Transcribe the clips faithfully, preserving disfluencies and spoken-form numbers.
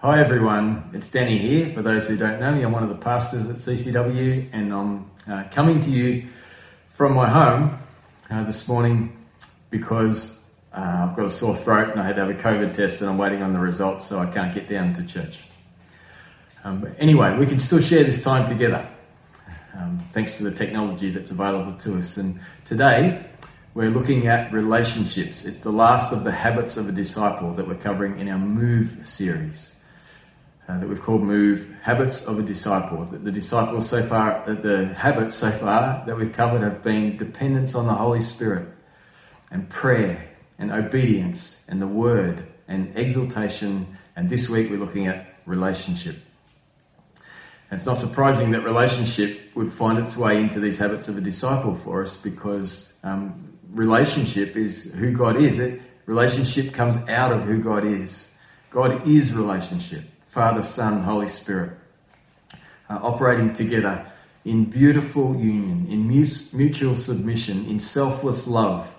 Hi everyone, it's Danny here. For those who don't know me, I'm one of the pastors at C C W, and I'm uh, coming to you from my home uh, this morning because uh, I've got a sore throat and I had to have a COVID test and I'm waiting on the results, so I can't get down to church. Um, but anyway, we can still share this time together um, thanks to the technology that's available to us. And today we're looking at relationships. It's the last of the habits of a disciple that we're covering in our Move series. Uh, that we've called Move Habits of a Disciple. The, the disciples so far, the habits so far that we've covered have been dependence on the Holy Spirit and prayer and obedience and the Word and exaltation. And this week we're looking at relationship. And it's not surprising that relationship would find its way into these habits of a disciple for us, because um, relationship is who God is. It, relationship comes out of who God is. God is relationship. Father, Son, Holy Spirit, uh, operating together in beautiful union, in mu- mutual submission, in selfless love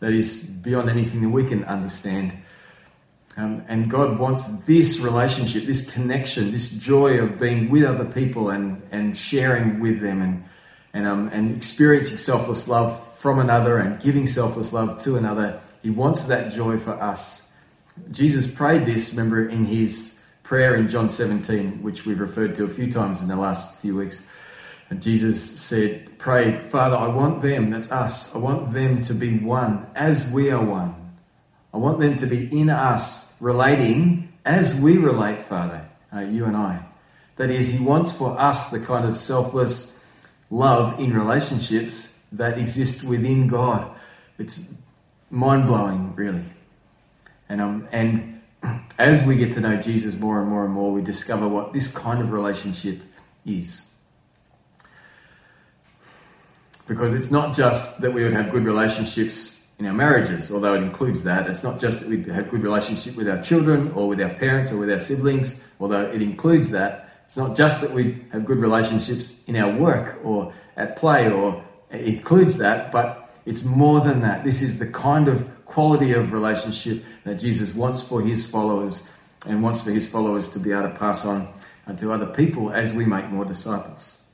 that is beyond anything that we can understand. Um, and God wants this relationship, this connection, this joy of being with other people and, and sharing with them and, and, um, and experiencing selfless love from another and giving selfless love to another. He wants that joy for us. Jesus prayed this, remember, in his prayer in John seventeen, which we've referred to a few times in the last few weeks. And Jesus said, prayed, Father, I want them, that's us, I want them to be one as we are one. I want them to be in us, relating as we relate, Father, uh, you and I. That is, he wants for us the kind of selfless love in relationships that exists within God. It's mind-blowing, really. And um, and. As we get to know Jesus more and more and more, we discover what this kind of relationship is. Because it's not just that we would have good relationships in our marriages, although it includes that. It's not just that we have good relationship with our children or with our parents or with our siblings, although it includes that. It's not just that we have good relationships in our work or at play, or it includes that, but it's more than that. This is the kind of quality of relationship that Jesus wants for his followers and wants for his followers to be able to pass on to other people as we make more disciples.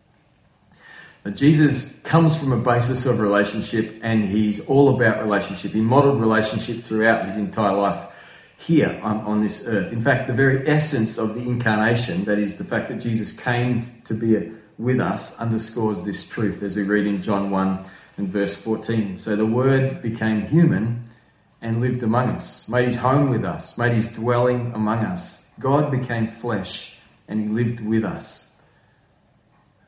Now, Jesus comes from a basis of relationship, and he's all about relationship. He modeled relationship throughout his entire life here on, on this earth. In fact, the very essence of the incarnation, that is the fact that Jesus came to be with us, underscores this truth as we read in John one and verse fourteen. So the Word became human and lived among us, made his home with us, made his dwelling among us. God became flesh and he lived with us.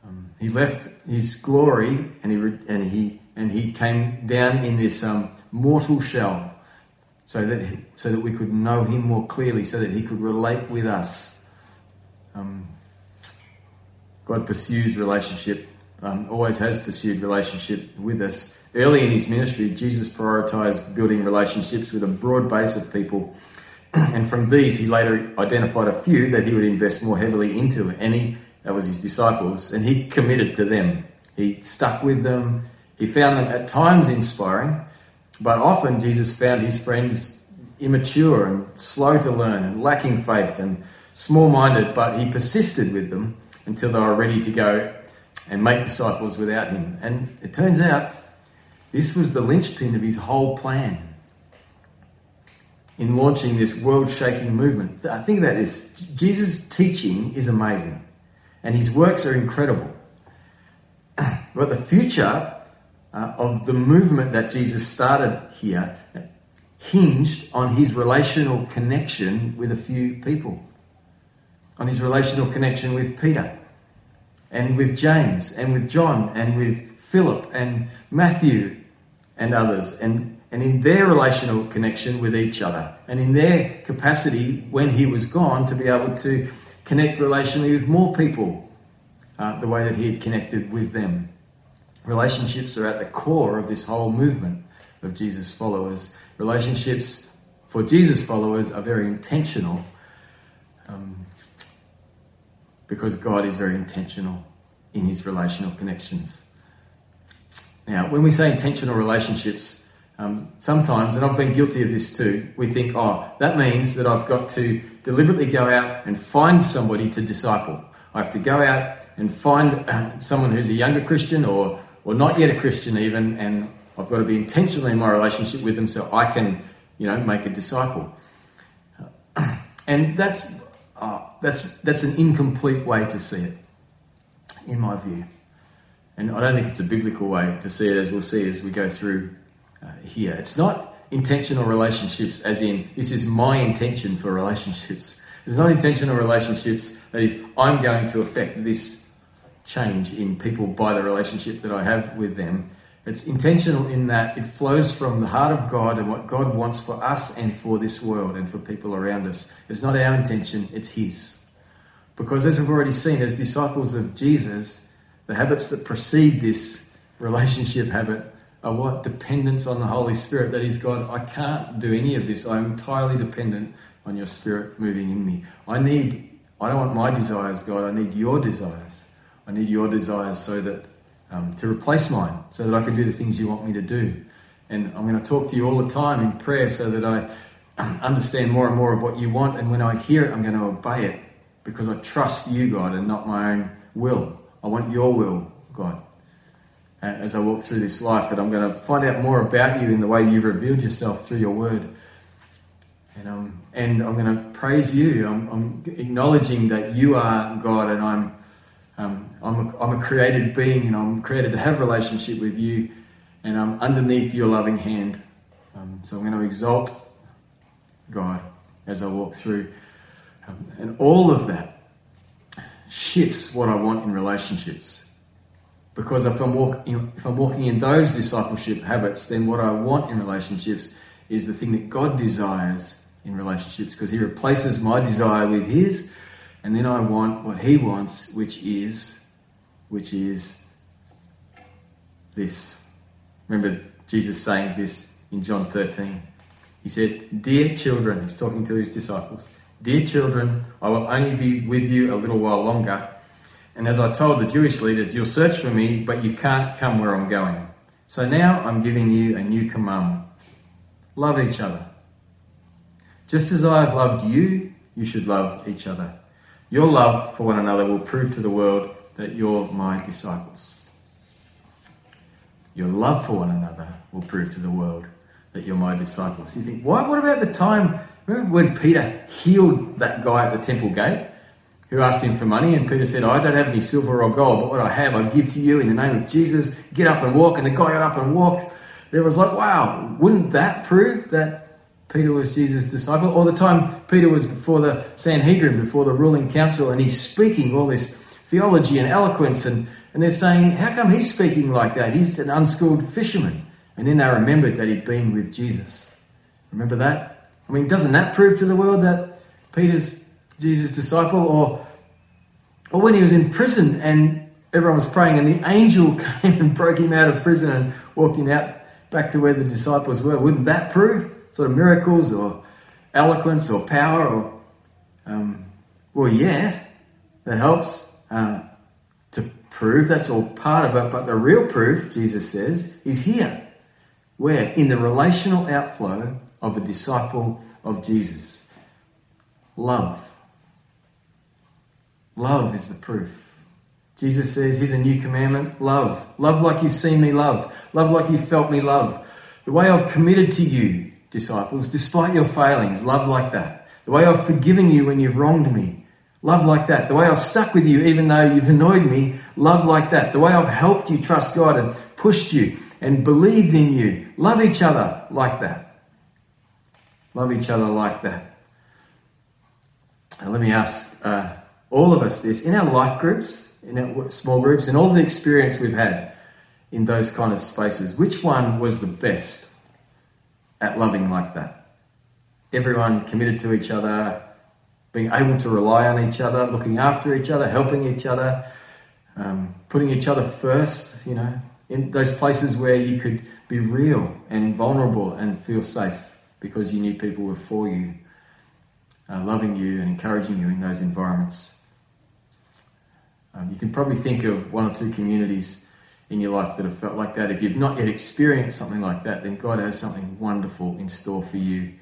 Um, he left his glory and he re- and he and he came down in this um, mortal shell, so that he, so that we could know him more clearly, so that he could relate with us. Um, God pursues relationship. Um, always has pursued relationship with us. Early in his ministry, Jesus prioritised building relationships with a broad base of people, and from these he later identified a few that he would invest more heavily into, and he, that was his disciples, and he committed to them. He stuck with them. He found them at times inspiring, but often Jesus found his friends immature and slow to learn and lacking faith and small-minded, but he persisted with them until they were ready to go and make disciples without him. And it turns out this was the linchpin of his whole plan in launching this world-shaking movement. Think about this. Jesus' teaching is amazing and his works are incredible. But the future uh, of the movement that Jesus started here hinged on his relational connection with a few people, on his relational connection with Peter, and with James, and with John, and with Philip, and Matthew, and others, and, and in their relational connection with each other, and in their capacity when he was gone to be able to connect relationally with more people uh, the way that he had connected with them. Relationships are at the core of this whole movement of Jesus' followers. Relationships for Jesus' followers are very intentional, um, because God is very intentional in his relational connections. Now, when we say intentional relationships, Um, sometimes, and I've been guilty of this too, we think, oh, that means that I've got to deliberately go out and find somebody to disciple. I have to go out and find um, someone who's a younger Christian or or not yet a Christian even, and I've got to be intentional in my relationship with them so I can, you know, make a disciple. And that's oh, that's that's an incomplete way to see it, in my view. And I don't think it's a biblical way to see it, as we'll see as we go through uh, here. It's not intentional relationships as in, this is my intention for relationships. It's not intentional relationships that is, I'm going to affect this change in people by the relationship that I have with them. It's intentional in that it flows from the heart of God and what God wants for us and for this world and for people around us. It's not our intention, it's His. Because as we've already seen, as disciples of Jesus, the habits that precede this relationship habit are what? Dependence on the Holy Spirit. That is, God, I can't do any of this. I'm entirely dependent on your Spirit moving in me. I need, I don't want my desires, God, I need your desires. I need your desires so that Um, to replace mine, so that I can do the things you want me to do. And I'm going to talk to you all the time in prayer so that I understand more and more of what you want, and when I hear it, I'm going to obey it because I trust you, God, and not my own will. I want your will, God. And as I walk through this life, that I'm going to find out more about you in the way you've revealed yourself through your word. And, um, and I'm going to praise you. I'm, I'm acknowledging that you are God, and I'm Um, I'm, a, I'm a created being, and I'm created to have a relationship with you, and I'm underneath your loving hand. Um, so I'm going to exalt God as I walk through. Um, and all of that shifts what I want in relationships. Because if I'm, walk, you know, if I'm walking in those discipleship habits, then what I want in relationships is the thing that God desires in relationships, because He replaces my desire with His. And then I want what He wants, which is, which is this. Remember Jesus saying this in John thirteen. He said, "Dear children," He's talking to His disciples, "Dear children, I will only be with you a little while longer. And as I told the Jewish leaders, you'll search for me, but you can't come where I'm going. So now I'm giving you a new commandment. Love each other. Just as I have loved you, you should love each other. Your love for one another will prove to the world that you're my disciples." Your love for one another will prove to the world that you're my disciples. You think, what? What about the time, remember when Peter healed that guy at the temple gate who asked him for money, and Peter said, "I don't have any silver or gold, but what I have I give to you in the name of Jesus. Get up and walk." And the guy got up and walked. And it was like, wow, wouldn't that prove that Peter was Jesus' disciple? All the time Peter was before the Sanhedrin, before the ruling council, and he's speaking all this theology and eloquence, and, and they're saying, how come he's speaking like that? He's an unschooled fisherman. And then they remembered that he'd been with Jesus. Remember that? I mean, doesn't that prove to the world that Peter's Jesus' disciple? Or, or when he was in prison and everyone was praying and the angel came and broke him out of prison and walked him out back to where the disciples were. Wouldn't that prove sort of miracles or eloquence or power? Or um, well, yes, that helps uh, to prove. That's all part of it. But the real proof, Jesus says, is here. Where? In the relational outflow of a disciple of Jesus. Love. Love is the proof. Jesus says, here's a new commandment. Love. Love like you've seen me love. Love like you've felt me love. The way I've committed to you, disciples, despite your failings, love like that. The way I've forgiven you when you've wronged me, love like that. The way I've stuck with you even though you've annoyed me, love like that. The way I've helped you trust God and pushed you and believed in you, love each other like that. Love each other like that. Now let me ask uh, all of us this. In our life groups, in our small groups, and all the experience we've had in those kind of spaces, which one was the best at loving like that? Everyone committed to each other, being able to rely on each other, looking after each other, helping each other, um, putting each other first, you know, in those places where you could be real and vulnerable and feel safe because you knew people were for you, uh, loving you and encouraging you in those environments. Um, you can probably think of one or two communities in your life that have felt like that, if you've not yet experienced something like that, then God has something wonderful in store for you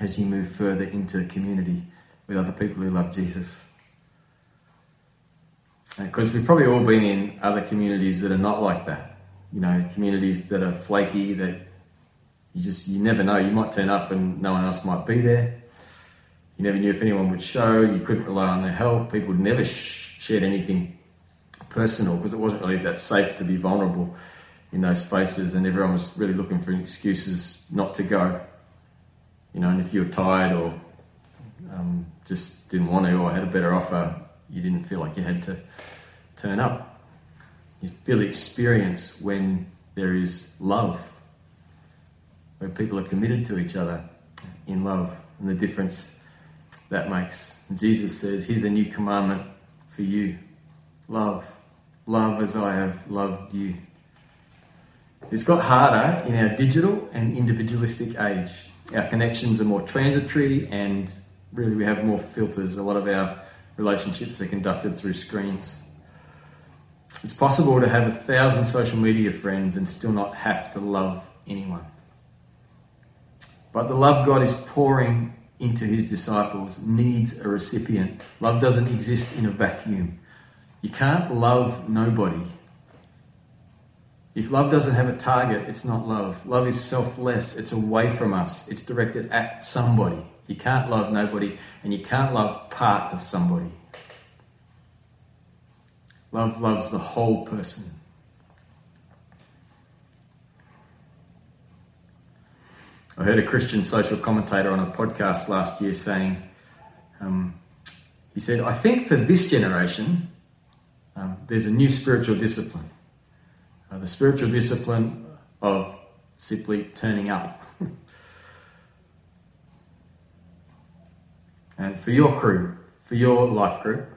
as you move further into community with other people who love Jesus. Because we've probably all been in other communities that are not like that. You know, communities that are flaky, that you just, you never know. You might turn up and no one else might be there. You never knew if anyone would show. You couldn't rely on their help. People never sh- shared anything personal because it wasn't really that safe to be vulnerable in those spaces. And everyone was really looking for excuses not to go. You know, and if you were tired or um, just didn't want to or had a better offer, you didn't feel like you had to turn up. You feel the experience when there is love, where people are committed to each other in love, and the difference that makes. And Jesus says, here's a new commandment for you. Love. Love as I have loved you. It's got harder in our digital and individualistic age. Our connections are more transitory, and really we have more filters. A lot of our relationships are conducted through screens. It's possible to have a thousand social media friends and still not have to love anyone. But the love God is pouring into his disciples needs a recipient. Love doesn't exist in a vacuum. You can't love nobody. If love doesn't have a target, it's not love. Love is selfless. It's away from us. It's directed at somebody. You can't love nobody, and you can't love part of somebody. Love loves the whole person. I heard a Christian social commentator on a podcast last year saying, um, he said, I think for this generation, um, there's a new spiritual discipline. Uh, the spiritual discipline of simply turning up. And for your crew, for your life group,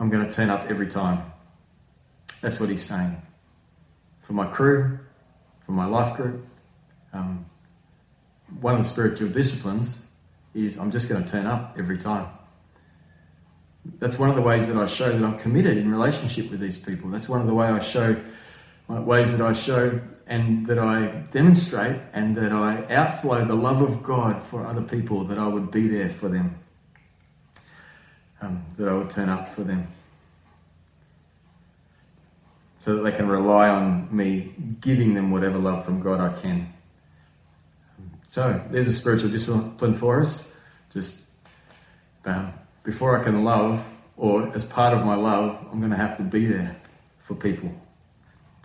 I'm going to turn up every time. That's what he's saying. For my crew, for my life group, um, one of the spiritual disciplines is I'm just going to turn up every time. That's one of the ways that I show that I'm committed in relationship with these people. That's one of the way I show, ways that I show and that I demonstrate and that I outflow the love of God for other people, that I would be there for them, um, that I would turn up for them, so that they can rely on me giving them whatever love from God I can. So there's a spiritual discipline for us. Just um, before I can love, or as part of my love, I'm going to have to be there for people.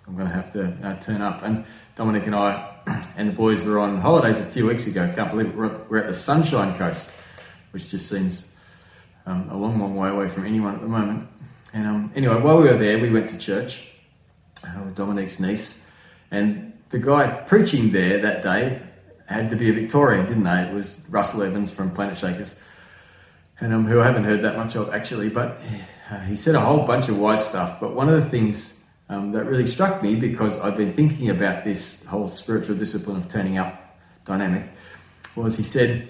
I'm going to have to uh, turn up. And Dominic and I and the boys were on holidays a few weeks ago. Can't believe it. We're at the Sunshine Coast, which just seems um, a long, long way away from anyone at the moment. And um, anyway, while we were there, we went to church uh, with Dominic's niece. And the guy preaching there that day had to be a Victorian, didn't they? It was Russell Evans from Planet Shakers, and um, who I haven't heard that much of, actually. But uh, he said a whole bunch of wise stuff. But one of the things Um, that really struck me, because I've been thinking about this whole spiritual discipline of turning up dynamic, was he said,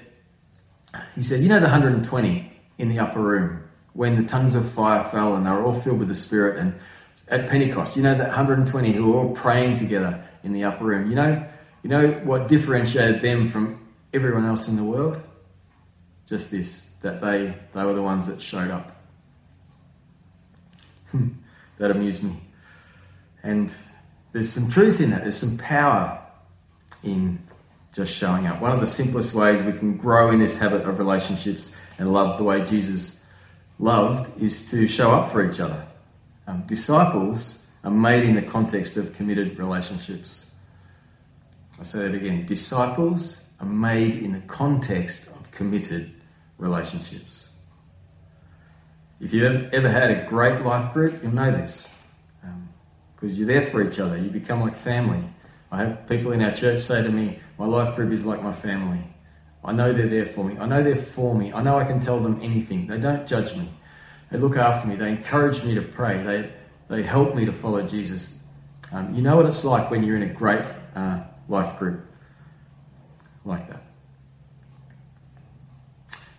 he said, you know, the one hundred twenty in the upper room when the tongues of fire fell and they were all filled with the Spirit, and at Pentecost, you know, that one hundred twenty who were all praying together in the upper room, you know, you know what differentiated them from everyone else in the world? Just this, that they, they were the ones that showed up. That amused me. And there's some truth in that. There's some power in just showing up. One of the simplest ways we can grow in this habit of relationships and love the way Jesus loved is to show up for each other. Um, disciples are made in the context of committed relationships. I say that again. Disciples are made in the context of committed relationships. If you've ever had a great life group, you'll know this. Um, Because you're there for each other. You become like family. I have people in our church say to me, my life group is like my family. I know they're there for me. I know they're for me. I know I can tell them anything. They don't judge me. They look after me. They encourage me to pray. They they help me to follow Jesus. Um, you know what it's like when you're in a great uh, life group like that.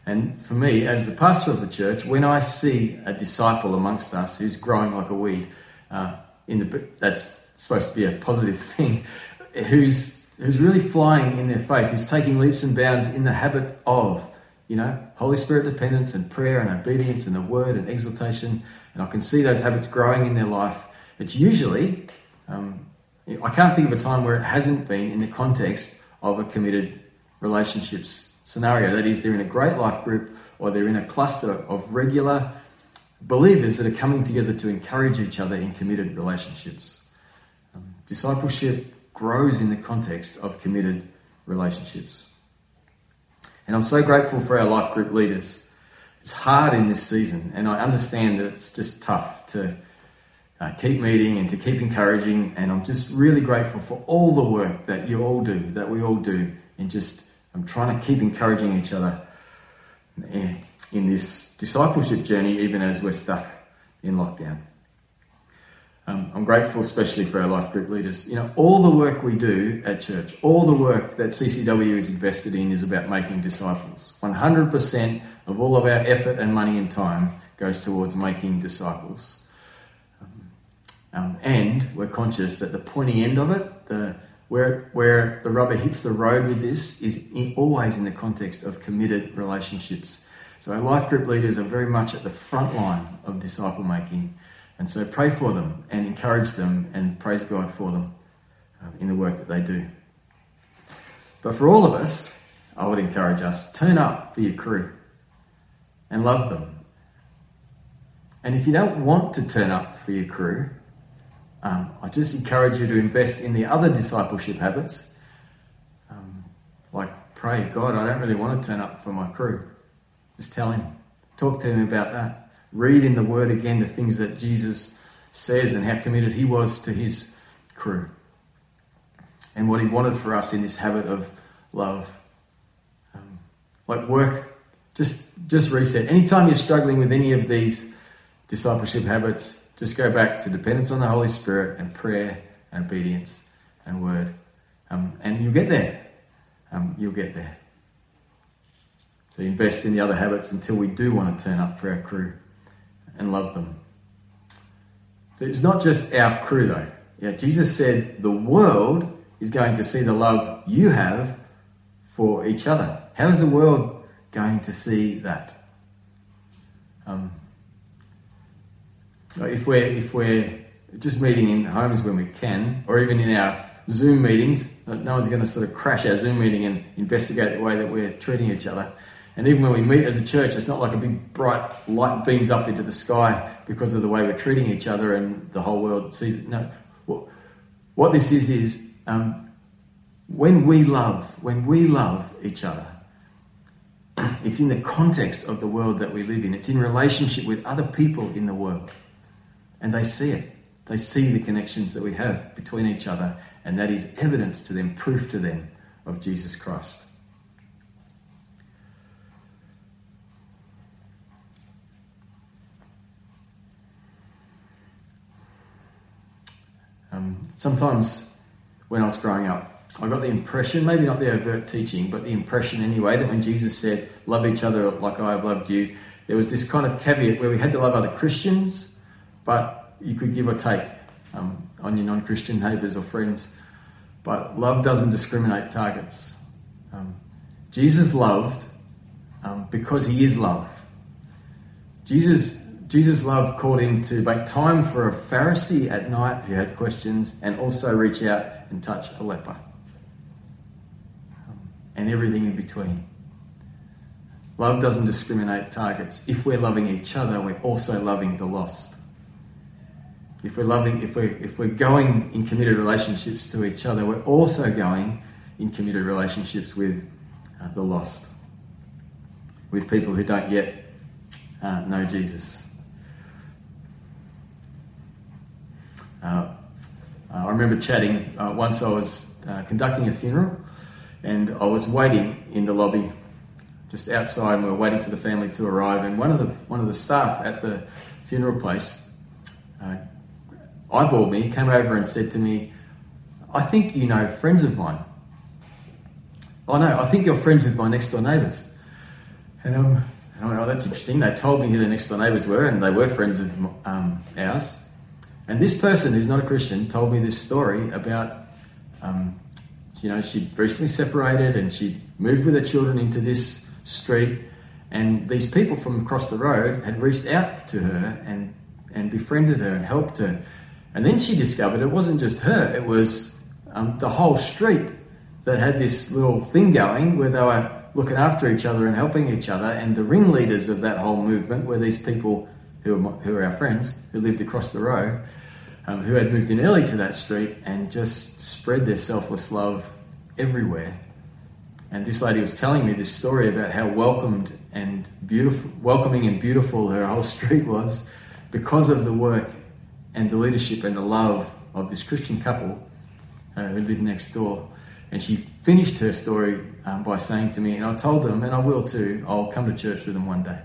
And for me, as the pastor of the church, when I see a disciple amongst us who's growing like a weed, uh, in the that's supposed to be a positive thing, who's who's really flying in their faith, who's taking leaps and bounds in the habit of, you know, Holy Spirit dependence and prayer and obedience and the word and exaltation, and I can see those habits growing in their life, it's usually, um, I can't think of a time where it hasn't been in the context of a committed relationships scenario. That is, they're in a great life group or they're in a cluster of regular believers that are coming together to encourage each other in committed relationships. Um, discipleship grows in the context of committed relationships. And I'm so grateful for our life group leaders. It's hard in this season, and I understand that it's just tough to uh, keep meeting and to keep encouraging, and I'm just really grateful for all the work that you all do, that we all do, and just I'm trying to keep encouraging each other in this discipleship journey, even as we're stuck in lockdown. Um, I'm grateful especially for our life group leaders. You know, all the work we do at church, all the work that C C W is invested in is about making disciples. one hundred percent of all of our effort and money and time goes towards making disciples. Um, um, and we're conscious that the pointy end of it, the Where, where the rubber hits the road with this is in, always in the context of committed relationships. So our life group leaders are very much at the front line of disciple making. And so pray for them and encourage them and praise God for them uh, in the work that they do. But for all of us, I would encourage us, turn up for your crew and love them. And if you don't want to turn up for your crew, Um, I just encourage you to invest in the other discipleship habits. Um, like pray, God, I don't really want to turn up for my crew. Just tell him. Talk to him about that. Read in the Word again the things that Jesus says and how committed he was to his crew. And what he wanted for us in this habit of love. Um, like work, just, just reset. Anytime you're struggling with any of these discipleship habits, just go back to dependence on the Holy Spirit and prayer and obedience and word. Um, and you'll get there. Um, you'll get there. So invest in the other habits until we do want to turn up for our crew and love them. So it's not just our crew though. Yeah, Jesus said the world is going to see the love you have for each other. How is the world going to see that? Um If we're, if we're just meeting in homes when we can, or even in our Zoom meetings, no one's going to sort of crash our Zoom meeting and investigate the way that we're treating each other. And even when we meet as a church, it's not like a big bright light beams up into the sky because of the way we're treating each other and the whole world sees it. No, what this is is um, when we love, when we love each other, it's in the context of the world that we live in. It's in relationship with other people in the world. And they see it. They see the connections that we have between each other. And that is evidence to them, proof to them of Jesus Christ. Um, sometimes when I was growing up, I got the impression, maybe not the overt teaching, but the impression anyway, that when Jesus said, love each other like I have loved you, there was this kind of caveat where we had to love other Christians, but you could give or take um, on your non-Christian neighbours or friends. But love doesn't discriminate targets. Um, Jesus loved um, because he is love. Jesus, Jesus' love called him to make time for a Pharisee at night who had questions and also reach out and touch a leper. Um, and everything in between. Love doesn't discriminate targets. If we're loving each other, we're also loving the lost. If we're loving, if we're, if we're going in committed relationships to each other, we're also going in committed relationships with uh, the lost, with people who don't yet uh, know Jesus. Uh, I remember chatting, uh, once I was uh, conducting a funeral and I was waiting in the lobby just outside and we were waiting for the family to arrive, and one of the, one of the staff at the funeral place uh, eyeballed me, came over and said to me, I think you know friends of mine. Oh no, I think you're friends with my next door neighbours. And um, and I went, oh, that's interesting. They told me who their next door neighbours were, and they were friends of um, ours. And this person, who's not a Christian, told me this story about, um, you know, she'd recently separated and she'd moved with her children into this street, and these people from across the road had reached out to her and, and befriended her and helped her. And then she discovered it wasn't just her, it was um, the whole street that had this little thing going where they were looking after each other and helping each other. And the ringleaders of that whole movement were these people who were, who were our friends, who lived across the road, um, who had moved in early to that street and just spread their selfless love everywhere. And this lady was telling me this story about how welcomed and beautiful, welcoming and beautiful her whole street was because of the work and the leadership and the love of this Christian couple uh, who lived next door. And she finished her story um, by saying to me, and I told them, and I will too, I'll come to church with them one day.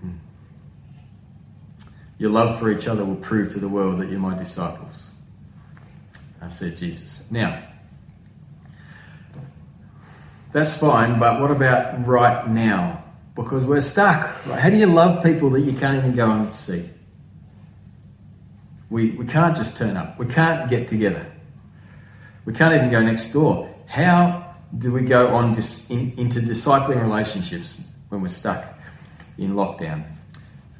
Hmm. Your love for each other will prove to the world that you're my disciples, I said Jesus. Now, that's fine, but what about right now? Because we're stuck. Like, how do you love people that you can't even go and see? We we can't just turn up. We can't get together. We can't even go next door. How do we go on dis, in, into discipling relationships when we're stuck in lockdown?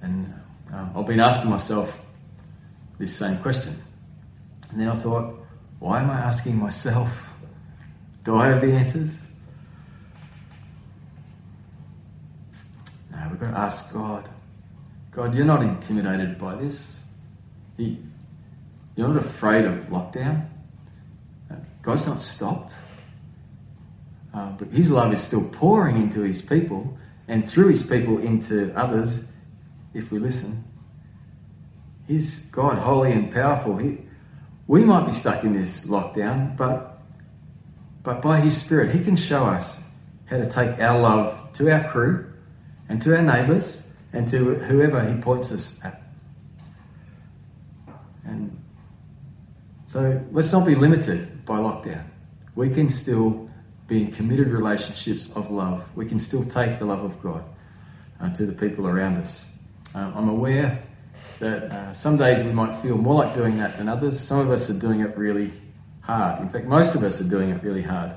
And uh, I've been asking myself this same question. And then I thought, why am I asking myself? Do I have the answers? No, we've got to ask God. God, you're not intimidated by this. You're not afraid of lockdown. God's not stopped. Uh, but his love is still pouring into his people and through his people into others, if we listen. He's God, holy and powerful. He, we might be stuck in this lockdown, but, but by his Spirit, he can show us how to take our love to our crew and to our neighbours and to whoever he points us at. And so let's not be limited by lockdown. We can still be in committed relationships of love. We can still take the love of God uh, to the people around us. Uh, I'm aware that uh, some days we might feel more like doing that than others. Some of us are doing it really hard. In fact, most of us are doing it really hard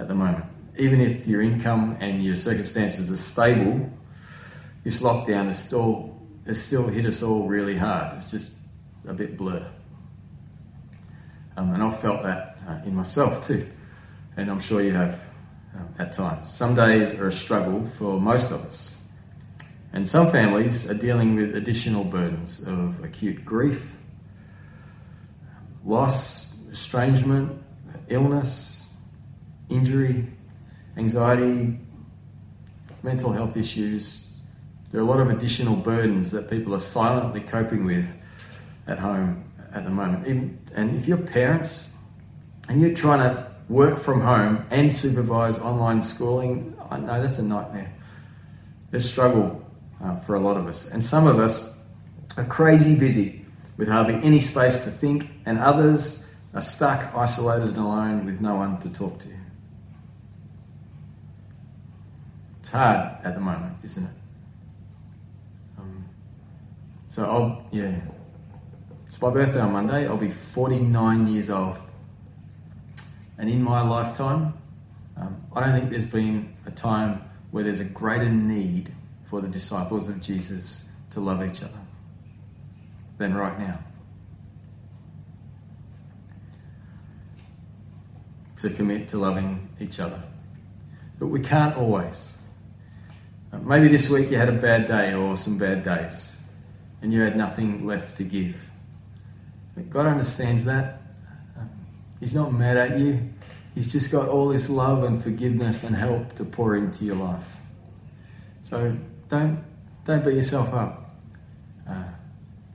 at the moment. Even if your income and your circumstances are stable, this lockdown has still, has still hit us all really hard. It's just a bit blur. Um, and I've felt that uh, in myself too. And I'm sure you have um, at times. Some days are a struggle for most of us. And some families are dealing with additional burdens of acute grief, loss, estrangement, illness, injury, anxiety, mental health issues. There are a lot of additional burdens that people are silently coping with at home at the moment. Even, and if you're parents and you're trying to work from home and supervise online schooling, I know that's a nightmare. There's a struggle uh, for a lot of us. And some of us are crazy busy with hardly any space to think, and others are stuck, isolated and alone with no one to talk to. It's hard at the moment, isn't it? Um, so I'll, yeah... It's my birthday on Monday. I'll be forty-nine years old. And in my lifetime, um, I don't think there's been a time where there's a greater need for the disciples of Jesus to love each other than right now. To commit to loving each other. But we can't always. Maybe this week you had a bad day or some bad days and you had nothing left to give. God understands that. He's not mad at you. He's just got all this love and forgiveness and help to pour into your life. So don't don't beat yourself up. Uh,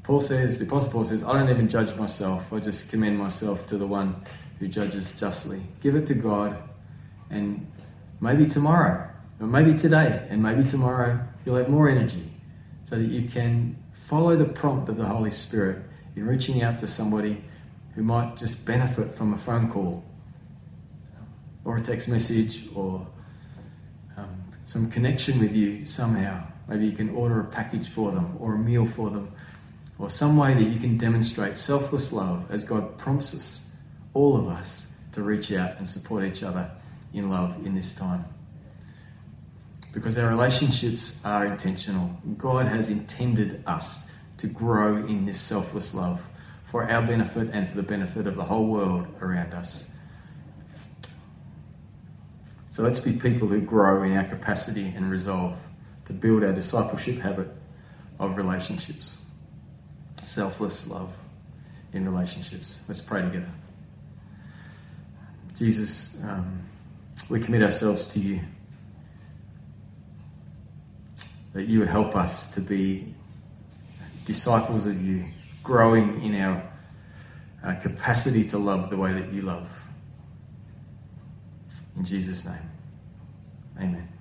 Paul says, the Apostle Paul says, I don't even judge myself. I just commend myself to the one who judges justly. Give it to God, and maybe tomorrow, or maybe today, and maybe tomorrow you'll have more energy so that you can follow the prompt of the Holy Spirit in reaching out to somebody who might just benefit from a phone call or a text message or some connection with you somehow. Maybe you can order a package for them or a meal for them, or some way that you can demonstrate selfless love as God prompts us, all of us, to reach out and support each other in love in this time. Because our relationships are intentional. God has intended us to grow in this selfless love for our benefit and for the benefit of the whole world around us. So let's be people who grow in our capacity and resolve to build our discipleship habit of relationships. Selfless love in relationships. Let's pray together. Jesus, um, we commit ourselves to you, that you would help us to be disciples of you, growing in our uh, capacity to love the way that you love. In Jesus' name, amen.